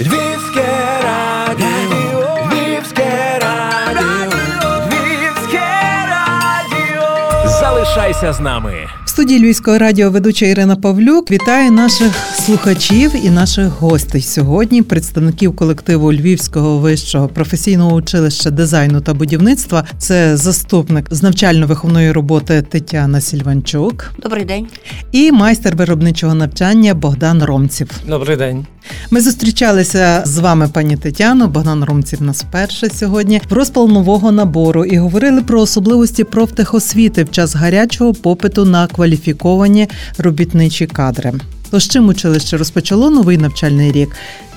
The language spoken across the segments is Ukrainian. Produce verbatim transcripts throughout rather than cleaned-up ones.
Львівське радіо, Львівське радіо, Львівське радіо. Залишайся з нами. В студії Львівського радіо ведуча Ірина Павлюк вітає наших слухачів і наших гостей сьогодні, представників колективу Львівського вищого професійного училища дизайну та будівництва. Це заступник з навчально-виховної роботи Тетяна Сільванчук. Добрий день. І майстер виробничого навчання Богдан Ромців. Добрий день. Ми зустрічалися з вами, пані Тетяно, Богдан Ромців нас вперше сьогодні, в розпал нового набору і говорили про особливості профтехосвіти в час гарячого попиту на кваліфіковані робітничі кадри. Тож чим училище розпочало новий навчальний рік?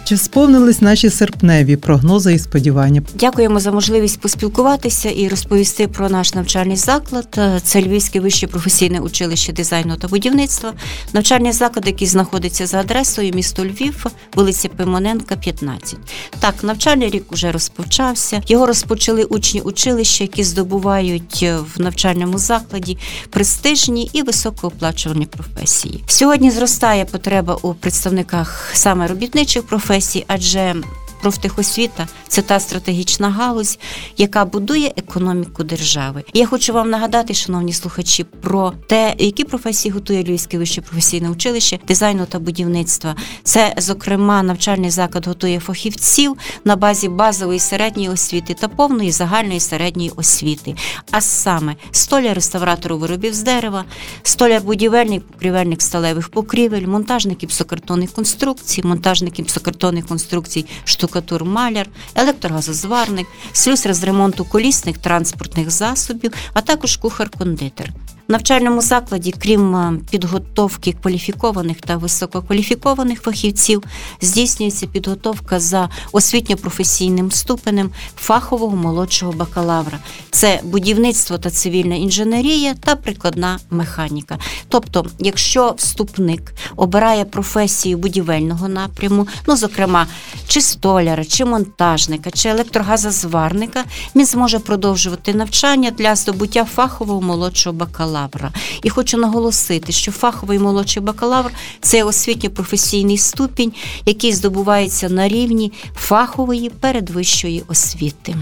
Чи сповнились наші серпневі прогнози і сподівання? Дякуємо за можливість поспілкуватися і розповісти про наш навчальний заклад. Це Львівське вище професійне училище дизайну та будівництва. Навчальний заклад, який знаходиться за адресою місто Львів, вулиця Пимоненка, п'ятнадцять. Так, навчальний рік уже розпочався. Його розпочали учні училища, які здобувають в навчальному закладі престижні і високооплачувані професії. Сьогодні зростає потреба у представниках саме робітничих професій, адже профтехосвіта – це та стратегічна галузь, яка будує економіку держави. І я хочу вам нагадати, шановні слухачі, про те, які професії готує Львівське вище професійне училище дизайну та будівництва. Це, зокрема, навчальний заклад готує фахівців на базі базової середньої освіти та повної загальної середньої освіти. А саме столяр, реставратор виробів з дерева, столяр, будівельник, покрівельник сталевих покрівель, монтажник гіпсокартонних конструкцій, монтажник гіпсокартонних конструкцій штукатур, маляр, електрогазозварник, слюсар з ремонту колісних транспортних засобів, а також кухар-кондитер. В навчальному закладі, крім підготовки кваліфікованих та висококваліфікованих фахівців, здійснюється підготовка за освітньо-професійним ступенем фахового молодшого бакалавра. Це будівництво та цивільна інженерія та прикладна механіка. Тобто, якщо вступник обирає професію будівельного напряму, ну, зокрема, чи столяра, чи монтажника, чи електрогазозварника, він зможе продовжувати навчання для здобуття фахового молодшого бакалавра. І хочу наголосити, що фаховий молодший бакалавр – це освітньо-професійний ступінь, який здобувається на рівні фахової передвищої освіти.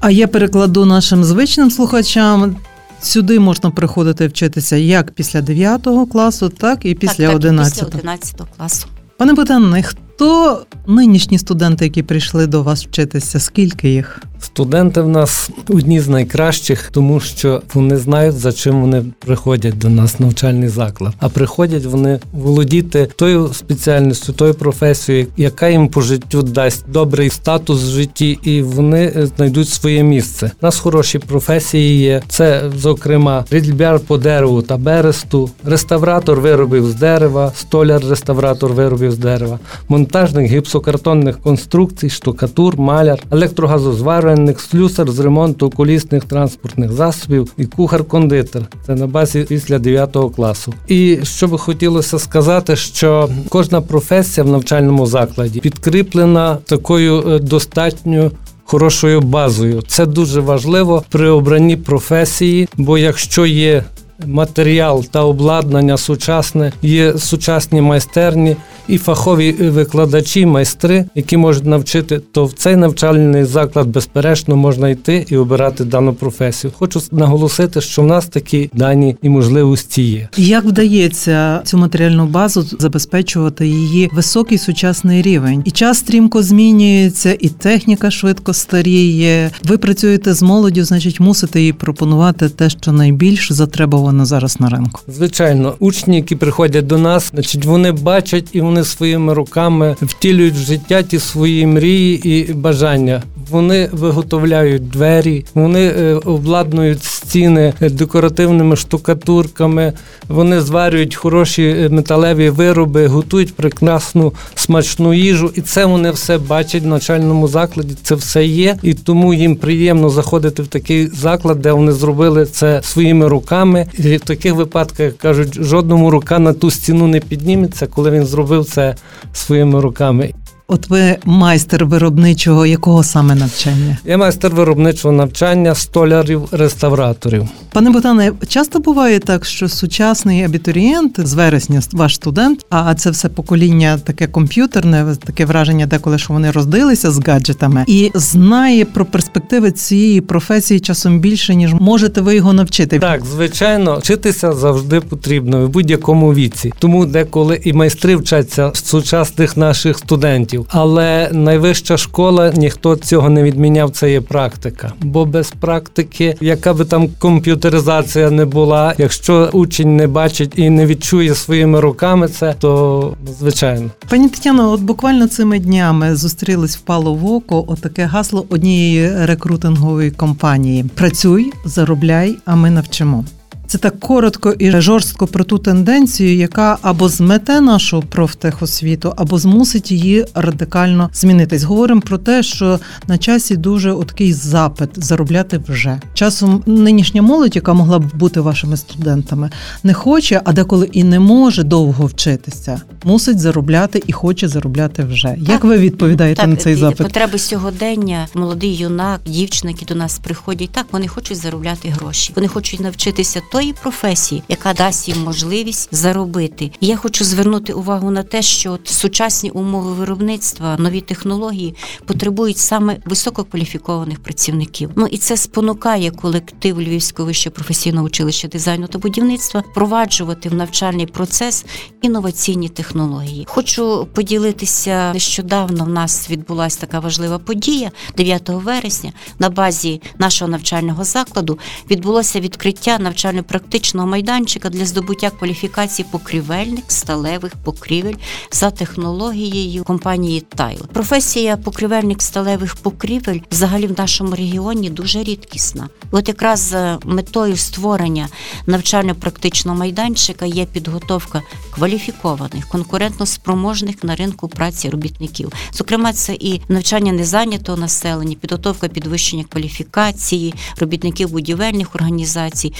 А я перекладу нашим звичним слухачам – сюди можна приходити вчитися як після дев'ятого класу, так і після одинадцятого. Так, так, одинадцятого класу. Пане Богдане, хто нинішні студенти, які прийшли до вас вчитися, скільки їх? Студенти в нас одні з найкращих, тому що вони знають, за чим вони приходять до нас в навчальний заклад. А приходять вони володіти тою спеціальністю, тою професією, яка їм по життю дасть добрий статус в житті, і вони знайдуть своє місце. У нас хороші професії є. Це, зокрема, різьбляр по дереву та бересту, реставратор виробів з дерева, столяр, реставратор виробів з дерева, монтажник гіпсокартонних конструкцій, штукатур, маляр, електрогазозварник, слюсар з ремонту колісних транспортних засобів і кухар-кондитер. Це на базі після дев'ятого класу. І що би хотілося сказати, що кожна професія в навчальному закладі підкріплена такою достатньо хорошою базою. Це дуже важливо при обранні професії, бо якщо є матеріал та обладнання сучасне, є сучасні майстерні і фахові викладачі, майстри, які можуть навчити, то в цей навчальний заклад безперечно можна йти і обирати дану професію. Хочу наголосити, що в нас такі дані і можливості є. Як вдається цю матеріальну базу забезпечувати її високий сучасний рівень? І час стрімко змінюється, і техніка швидко старіє. Ви працюєте з молоддю, значить мусите їй пропонувати те, що найбільш затребувано зараз на ринку. Звичайно, учні, які приходять до нас, значить, вони бачать і вони своїми руками втілюють в життя ті свої мрії і бажання. Вони виготовляють двері, вони обладнують стіни декоративними штукатурками, вони зварюють хороші металеві вироби, готують прекрасну смачну їжу. І це вони все бачать в навчальному закладі, це все є. І тому їм приємно заходити в такий заклад, де вони зробили це своїми руками. І в таких випадках, кажуть, жодному рука на ту стіну не підніметься, коли він зробив це своїми руками. От ви майстер виробничого, якого саме навчання? Я майстер виробничого навчання столярів-реставраторів. Пане Богдане, часто буває так, що сучасний абітурієнт, з вересня ваш студент, а це все покоління таке комп'ютерне, таке враження деколи, що вони роздилися з гаджетами, і знає про перспективи цієї професії часом більше, ніж можете ви його навчити. Так, звичайно, вчитися завжди потрібно в будь-якому віці. Тому деколи і майстри вчаться з сучасних наших студентів. Але найвища школа, ніхто цього не відміняв, це є практика. Бо без практики, яка би там комп'ютеризація не була, якщо учень не бачить і не відчує своїми руками це, то звичайно. Пані Тетяно, от буквально цими днями зустрілись, впало в око отаке гасло однієї рекрутингової компанії: «Працюй, заробляй, а ми навчимо». Це так коротко і жорстко про ту тенденцію, яка або змете нашу профтехосвіту, або змусить її радикально змінитись. Говоримо про те, що на часі дуже такий запит заробляти вже. Часом нинішня молодь, яка могла б бути вашими студентами, не хоче, а деколи і не може довго вчитися. Мусить заробляти і хоче заробляти вже. Так, як ви відповідаєте так, на цей запит? Потреби сьогодення, молодий юнак, дівчина, які до нас приходять, так, вони хочуть заробляти гроші. Вони хочуть навчитися тої професії, яка дасть їм можливість заробити. І я хочу звернути увагу на те, що от сучасні умови виробництва, нові технології потребують саме висококваліфікованих працівників. Ну і це спонукає колектив Львівського вище професійного училища дизайну та будівництва впроваджувати в навчальний процес інноваційні технології. Хочу поділитися, нещодавно в нас відбулася така важлива подія. дев'ятого вересня на базі нашого навчального закладу відбулося відкриття навчального практичного майданчика для здобуття кваліфікації покрівельних, сталевих покрівель за технологією компанії Тайл. Професія покрівельник сталевих покрівель взагалі в нашому регіоні дуже рідкісна. От якраз метою створення навчально-практичного майданчика є підготовка кваліфікованих, конкурентноспроможних на ринку праці робітників. Зокрема, це і навчання незайнятого населення, підготовка підвищення кваліфікації робітників будівельних організацій,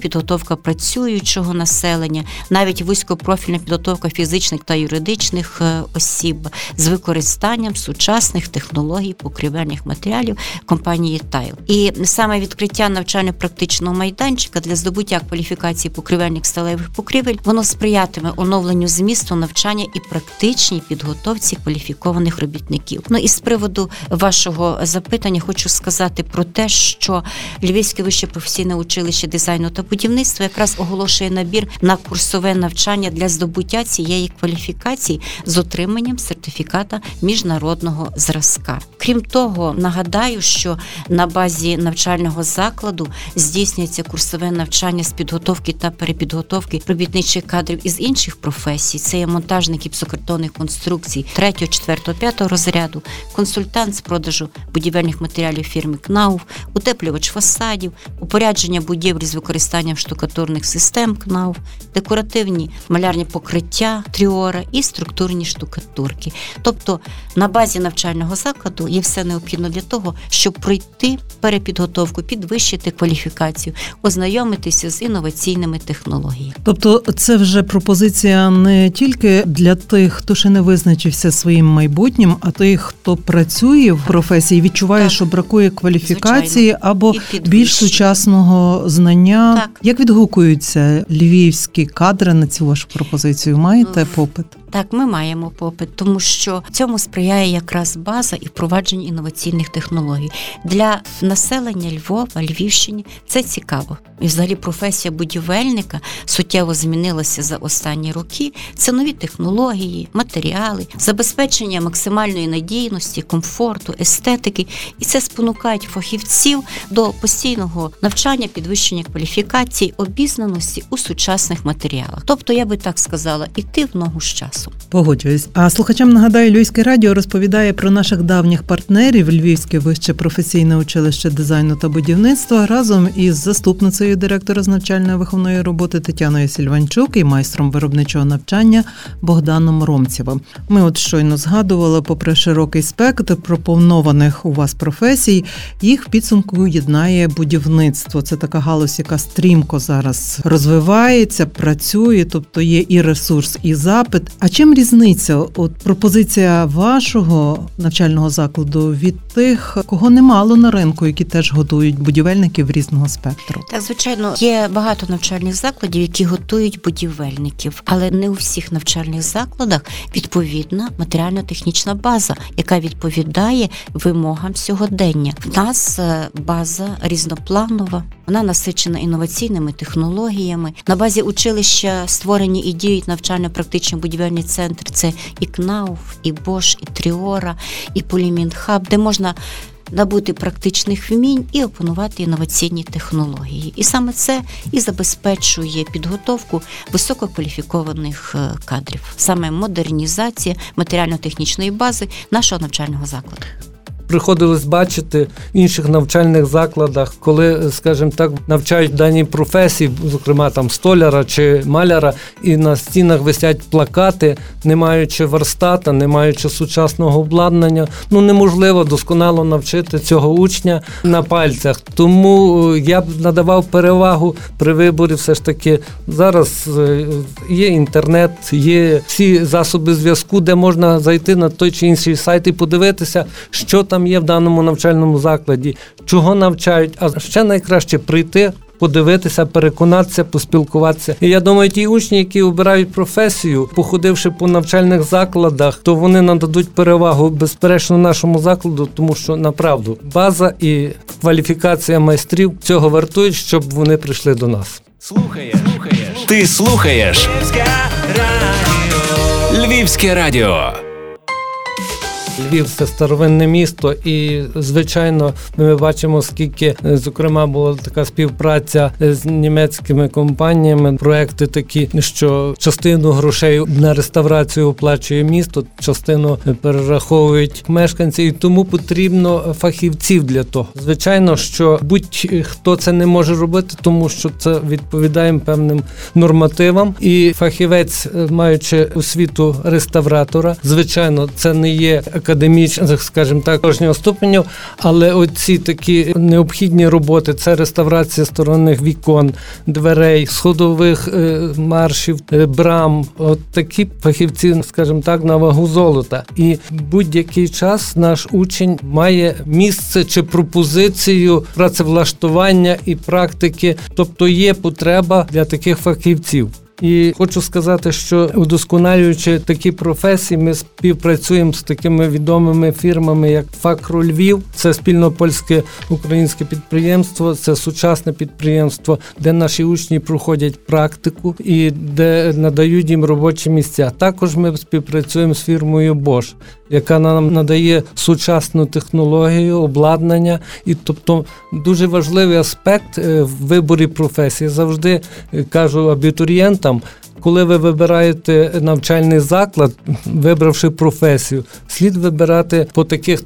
підготовка працюючого населення, навіть вузькопрофільна підготовка фізичних та юридичних осіб з використанням сучасних технологій покрівельних матеріалів компанії Тайл. І саме відкриття навчально-практичного майданчика для здобуття кваліфікації покрівельних сталевих покрівель, воно сприятиме оновленню змісту навчання і практичній підготовці кваліфікованих робітників. Ну і з приводу вашого запитання хочу сказати про те, що Львівське вище професійне училище дизайну та будівництва якраз оголошує набір на курсове навчання для здобуття цієї кваліфікації з отриманням сертифіката міжнародного зразка. Крім того, нагадаю, що на базі навчального закладу здійснюється курсове навчання з підготовки та перепідготовки робітничих кадрів із інших професій. Це є монтажник гіпсокартонних конструкцій третього, четвертого, п'ятого розряду, консультант з продажу будівельних матеріалів фірми КНАУФ, утеплювач фасадів, упорядження будівлі з використанням штукатурних систем КНАУФ, декоративні малярні покриття Тріора і структурні штукатурки. Тобто на базі навчального закладу є все необхідно для того, щоб пройти перепідготовку, підвищити кваліфікацію, ознайомитися з інноваційними технологіями. Тобто це вже пропозиція не тільки для тих, хто ще не визначився своїм майбутнім, а тих, хто працює в професії, відчуває, так, що бракує кваліфікації, звичайно, або більш сучасного знання. Так. Як відгукуються львівські кадри на цю вашу пропозицію? Маєте попит? Так, ми маємо попит, тому що цьому сприяє якраз база і впровадження інноваційних технологій. Для населення Львова, Львівщини це цікаво. І взагалі професія будівельника суттєво змінилася за останні роки. Це нові технології, матеріали, забезпечення максимальної надійності, комфорту, естетики. І це спонукає фахівців до постійного навчання, підвищення кваліфікації, обізнаності у сучасних матеріалах. Тобто, я би так сказала, іти в ногу з часом. Погоджуюсь. А слухачам нагадаю, Львівське радіо розповідає про наших давніх партнерів Львівське вище професійне училище дизайну та будівництва разом із заступницею директора з навчально-виховної роботи Тетяною Сільванчук і майстром виробничого навчання Богданом Ромцівим. Ми от щойно згадували, попри широкий спектр пропонованих у вас професій, їх в підсумку єднає будівництво. Це така галузь, яка стрімко зараз розвивається, працює, тобто є і ресурс, і запит. А чим різниця от пропозиція вашого навчального закладу від тих, кого немало на ринку, які теж готують будівельників різного спектру? Так, звичайно, є багато навчальних закладів, які готують будівельників, але не у всіх навчальних закладах відповідна матеріально-технічна база, яка відповідає вимогам сьогодення. В нас база різнопланова, вона насичена інноваційними технологіями. На базі училища створені і діють навчально-практичні будівельні центри. Це і КНАУФ, і Бош, і Тріора, і Полімінхаб, де можна набути практичних вмінь і опанувати інноваційні технології. І саме це і забезпечує підготовку висококваліфікованих кадрів. Саме модернізація матеріально-технічної бази нашого навчального закладу. Приходилось бачити в інших навчальних закладах, коли, скажімо так, навчають дані професії, зокрема там столяра чи маляра, і на стінах висять плакати, не маючи верстата, не маючи сучасного обладнання. Ну, неможливо досконало навчити цього учня на пальцях. Тому я б надавав перевагу при виборі все ж таки. Зараз є інтернет, є всі засоби зв'язку, де можна зайти на той чи інший сайт і подивитися, що там є в даному навчальному закладі, чого навчають, а ще найкраще прийти, подивитися, переконатися, поспілкуватися. І я думаю, ті учні, які обирають професію, походивши по навчальних закладах, то вони нададуть перевагу, безперечно, нашому закладу, тому що, направду, база і кваліфікація майстрів цього вартують, щоб вони прийшли до нас. Слухаєш, слухаєш. Ти слухаєш Львівське радіо. Львівське радіо. Львів – це старовинне місто, і, звичайно, ми бачимо, скільки, зокрема, була така співпраця з німецькими компаніями, проекти такі, що частину грошей на реставрацію оплачує місто, частину перераховують мешканці, і тому потрібно фахівців для того. Звичайно, що будь-хто це не може робити, тому що це відповідає певним нормативам, і фахівець, маючи освіту реставратора, звичайно, це не є академічних, скажімо так, кожного ступеню, але оці такі необхідні роботи – це реставрація сторонних вікон, дверей, сходових маршів, брам. От такі фахівці, скажімо так, на вагу золота. І будь-який час наш учень має місце чи пропозицію працевлаштування і практики, тобто є потреба для таких фахівців. І хочу сказати, що удосконалюючи такі професії, ми співпрацюємо з такими відомими фірмами, як «Факру Львів». Це спільно польське українське підприємство, це сучасне підприємство, де наші учні проходять практику і де надають їм робочі місця. Також ми співпрацюємо з фірмою «Бош», яка нам надає сучасну технологію, обладнання. І, тобто, дуже важливий аспект в виборі професії. Завжди кажу абітурієнтам, коли ви вибираєте навчальний заклад, вибравши професію, слід вибирати по таких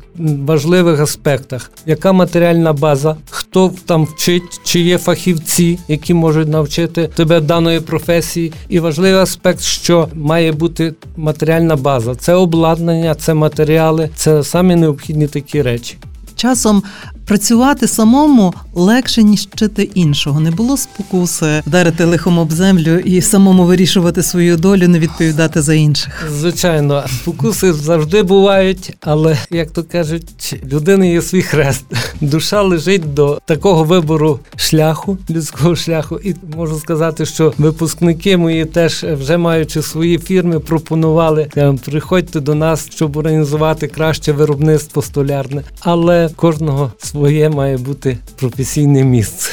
важливих аспектах. Яка матеріальна база, хто там вчить, чи є фахівці, які можуть навчити тебе даної професії. І важливий аспект, що має бути матеріальна база. Це обладнання, це матеріали, це самі необхідні такі речі. Часом працювати самому легше, ніж вчити іншого. Не було спокуси вдарити лихом об землю і самому вирішувати свою долю, не відповідати за інших? Звичайно, спокуси завжди бувають, але, як то кажуть, людина є свій хрест. Душа лежить до такого вибору шляху, людського шляху. І можу сказати, що випускники мої теж, вже маючи свої фірми, пропонували, приходьте до нас, щоб організувати краще виробництво столярне. Але кожного своє має бути професійне місце.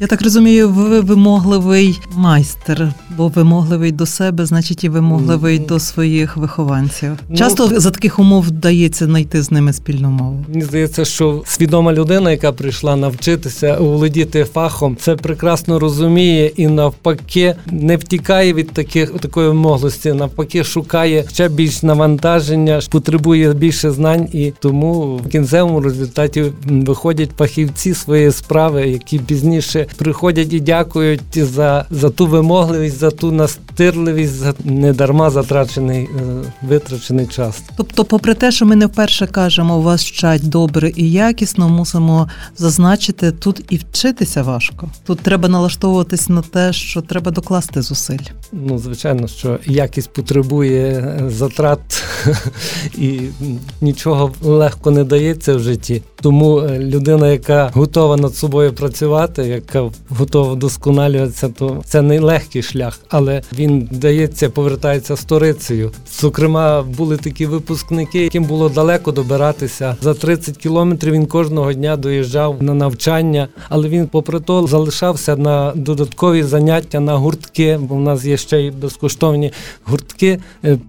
Я так розумію, ви вимогливий майстер, бо вимогливий до себе, значить і вимогливий mm. до своїх вихованців. Ну, часто за таких умов вдається знайти з ними спільну мову? Мені здається, що свідома людина, яка прийшла навчитися, володіти фахом, це прекрасно розуміє і навпаки не втікає від таких, такої вимоглості, навпаки шукає ще більш навантаження, потребує більше знань, і тому в кінцевому результаті виходять фахівці своєї справи, які пізніше приходять і дякують за, за ту вимогливість, за ту Настирливість, недарма затрачений, витрачений час. Тобто, попри те, що ми не вперше кажемо, вас вчать добре і якісно, мусимо зазначити, тут і вчитися важко. Тут треба налаштовуватись на те, що треба докласти зусиль. Ну, звичайно, що якість потребує затрат і нічого легко не дається в житті. Тому людина, яка готова над собою працювати, яка готова вдосконалюватися, то це найлегкий шлях, але він дається, повертається сторицею. Зокрема, були такі випускники, яким було далеко добиратися. За тридцять кілометрів він кожного дня доїжджав на навчання, але він попри то залишався на додаткові заняття, на гуртки, бо в нас є ще й безкоштовні гуртки,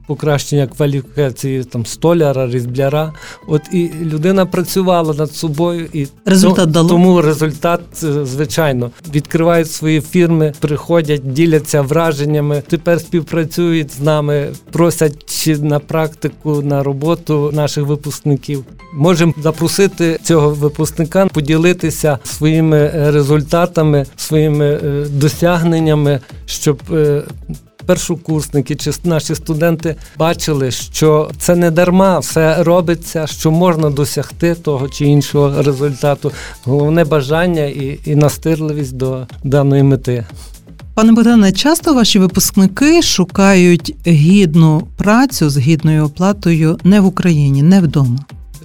покращення кваліфікації там столяра, різбляра. От і людина працювала над собою, і результат дало. Тому результат, звичайно, відкривають свої фірми, приходять, діляться враженнями, тепер співпрацюють з нами, просять на практику, на роботу наших випускників. Можемо запросити цього випускника поділитися своїми результатами, своїми досягненнями, щоб першокурсники чи наші студенти бачили, що це не дарма, все робиться, що можна досягти того чи іншого результату. Головне бажання і, і настирливість до даної мети. Пане Богдане, часто ваші випускники шукають гідну працю з гідною оплатою не в Україні, не вдома?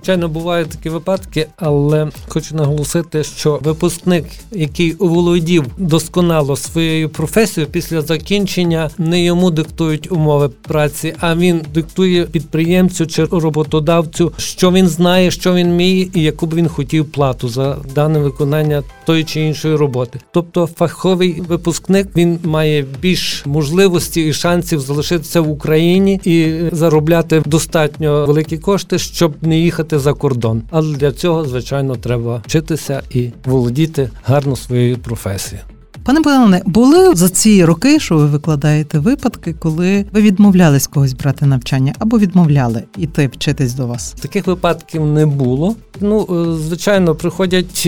Звичайно, бувають такі випадки, але хочу наголосити, що випускник, який оволодів досконало своєю професією, після закінчення не йому диктують умови праці, а він диктує підприємцю чи роботодавцю, що він знає, що він вміє і яку б він хотів плату за дане виконання тої чи іншої роботи. Тобто фаховий випускник, він має більш можливості і шансів залишитися в Україні і заробляти достатньо великі кошти, щоб не їхати за кордон. Але для цього, звичайно, треба вчитися і володіти гарно своєю професією. Пане Богдане, були за ці роки, що ви викладаєте, випадки, коли ви відмовлялись когось брати навчання або відмовляли іти вчитись до вас? Таких випадків не було. Ну, звичайно, приходять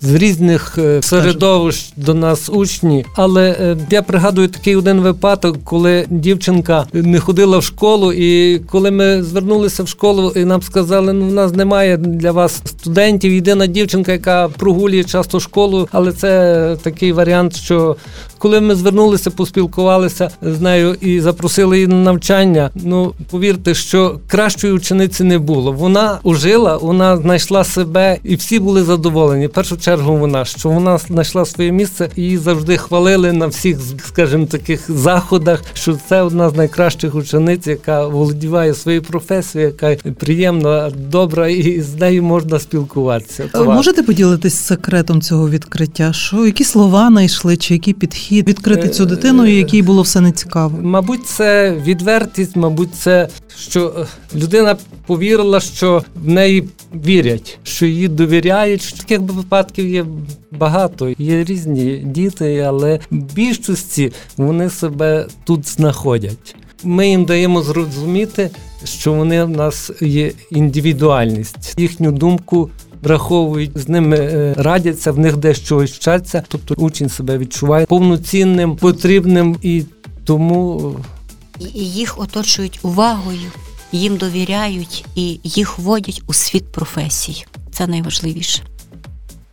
з різних середовищ до нас учні, але я пригадую такий один випадок, коли дівчинка не ходила в школу, і коли ми звернулися в школу, і нам сказали, ну, у нас немає для вас студентів, єдина дівчинка, яка прогулює часто школу, але це такий варіант, що коли ми звернулися, поспілкувалися з нею і запросили її на навчання, ну, повірте, що кращої учениці не було. Вона ожила, вона знайшла себе, і всі були задоволені. В першу чергу вона, що вона знайшла своє місце, її завжди хвалили на всіх, скажімо, таких заходах, що це одна з найкращих учениць, яка володіває своєю професією, яка приємна, добра, і з нею можна спілкуватися. Ви можете поділитись секретом цього відкриття? Що, які слова знайшли, чи які підхід? Відкрити цю дитину, якій було все нецікаво. Мабуть, це відвертість, мабуть, це, що людина повірила, що в неї вірять, що її довіряють. Що таких випадків є багато. Є різні діти, але в більшості вони себе тут знаходять. Ми їм даємо зрозуміти, що вони в нас є індивідуальність, їхню думку враховують, з ними радяться, в них дещо вчаться, тобто учень себе відчуває повноцінним, потрібним, і тому... І їх оточують увагою, їм довіряють і їх вводять у світ професій. Це найважливіше.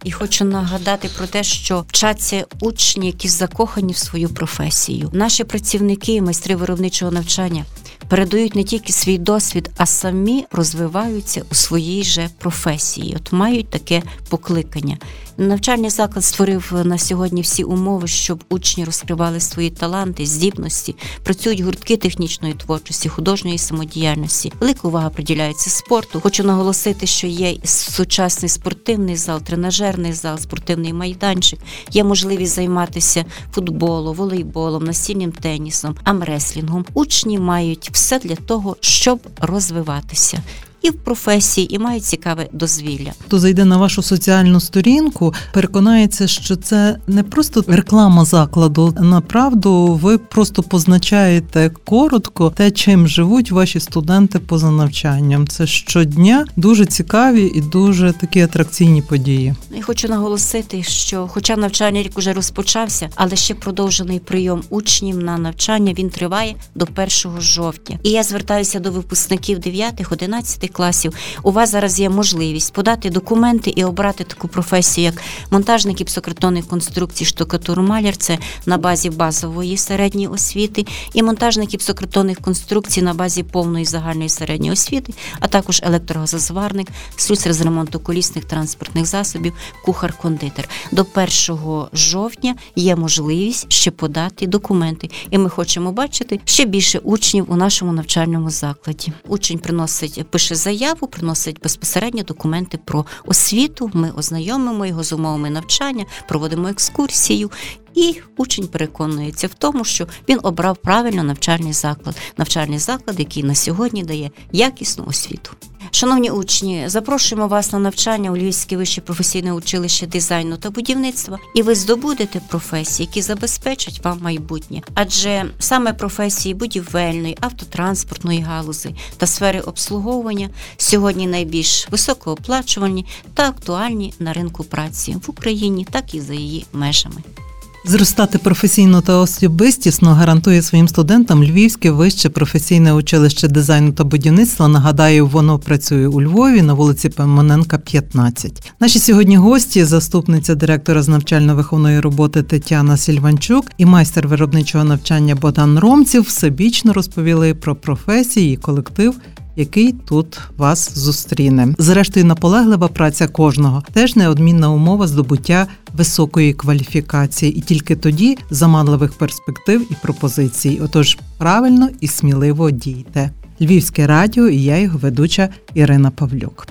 І хочу нагадати про те, що вчаться учні, які закохані в свою професію. Наші працівники, майстри виробничого навчання, передають не тільки свій досвід, а самі розвиваються у своїй же професії. От мають таке покликання. Навчальний заклад створив на сьогодні всі умови, щоб учні розкривали свої таланти, здібності. Працюють гуртки технічної творчості, художньої самодіяльності. Велика увага приділяється спорту. Хочу наголосити, що є сучасний спортивний зал, тренажерний зал, спортивний майданчик. Є можливість займатися футболом, волейболом, настільним тенісом, армреслінгом. Учні мають все для того, щоб розвиватися. і в професії, і мають цікаве дозвілля. Хто зайде на вашу соціальну сторінку, переконається, що це не просто реклама закладу. Направду, ви просто позначаєте коротко те, чим живуть ваші студенти поза навчанням. Це щодня дуже цікаві і дуже такі атракційні події. Я хочу наголосити, що хоча навчальний рік уже розпочався, але ще продовжений прийом учнів на навчання, він триває до першого жовтня. І я звертаюся до випускників дев'ятих-одинадцятих класів. У вас зараз є можливість подати документи і обрати таку професію, як монтажник гіпсокартонних конструкцій, штукатур-маляр, це на базі базової середньої освіти, і монтажник гіпсокартонних конструкцій на базі повної загальної середньої освіти, а також електрогазозварник, слюсар з ремонту колісних транспортних засобів, кухар-кондитер. До першого жовтня є можливість ще подати документи, і ми хочемо бачити ще більше учнів у нашому навчальному закладі. Учень приносить, пише заяву, приносить безпосередньо документи про освіту, ми ознайомимо його з умовами навчання, проводимо екскурсію, і учень переконується в тому, що він обрав правильно навчальний заклад. Навчальний заклад, який на сьогодні дає якісну освіту. Шановні учні, запрошуємо вас на навчання у Львівське вище професійне училище дизайну та будівництва, і ви здобудете професії, які забезпечать вам майбутнє. Адже саме професії будівельної, автотранспортної галузи та сфери обслуговування сьогодні найбільш високооплачувані та актуальні на ринку праці в Україні, так і за її межами. Зростати професійно та особистісно гарантує своїм студентам Львівське вище професійне училище дизайну та будівництва. Нагадаю, воно працює у Львові на вулиці Пимоненка, п'ятнадцять. Наші сьогодні гості – заступниця директора з навчально-виховної роботи Тетяна Сільванчук і майстер виробничого навчання Богдан Ромців всебічно розповіли про професії і колектив, який тут вас зустріне. Зрештою, наполеглива праця кожного – теж неодмінна умова здобуття високої кваліфікації, і тільки тоді заманливих перспектив і пропозицій. Отож, правильно і сміливо дійте. Львівське радіо і я, його ведуча Ірина Павлюк.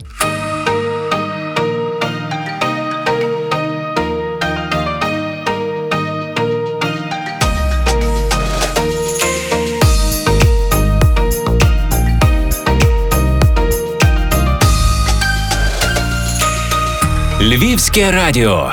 Львівське радіо.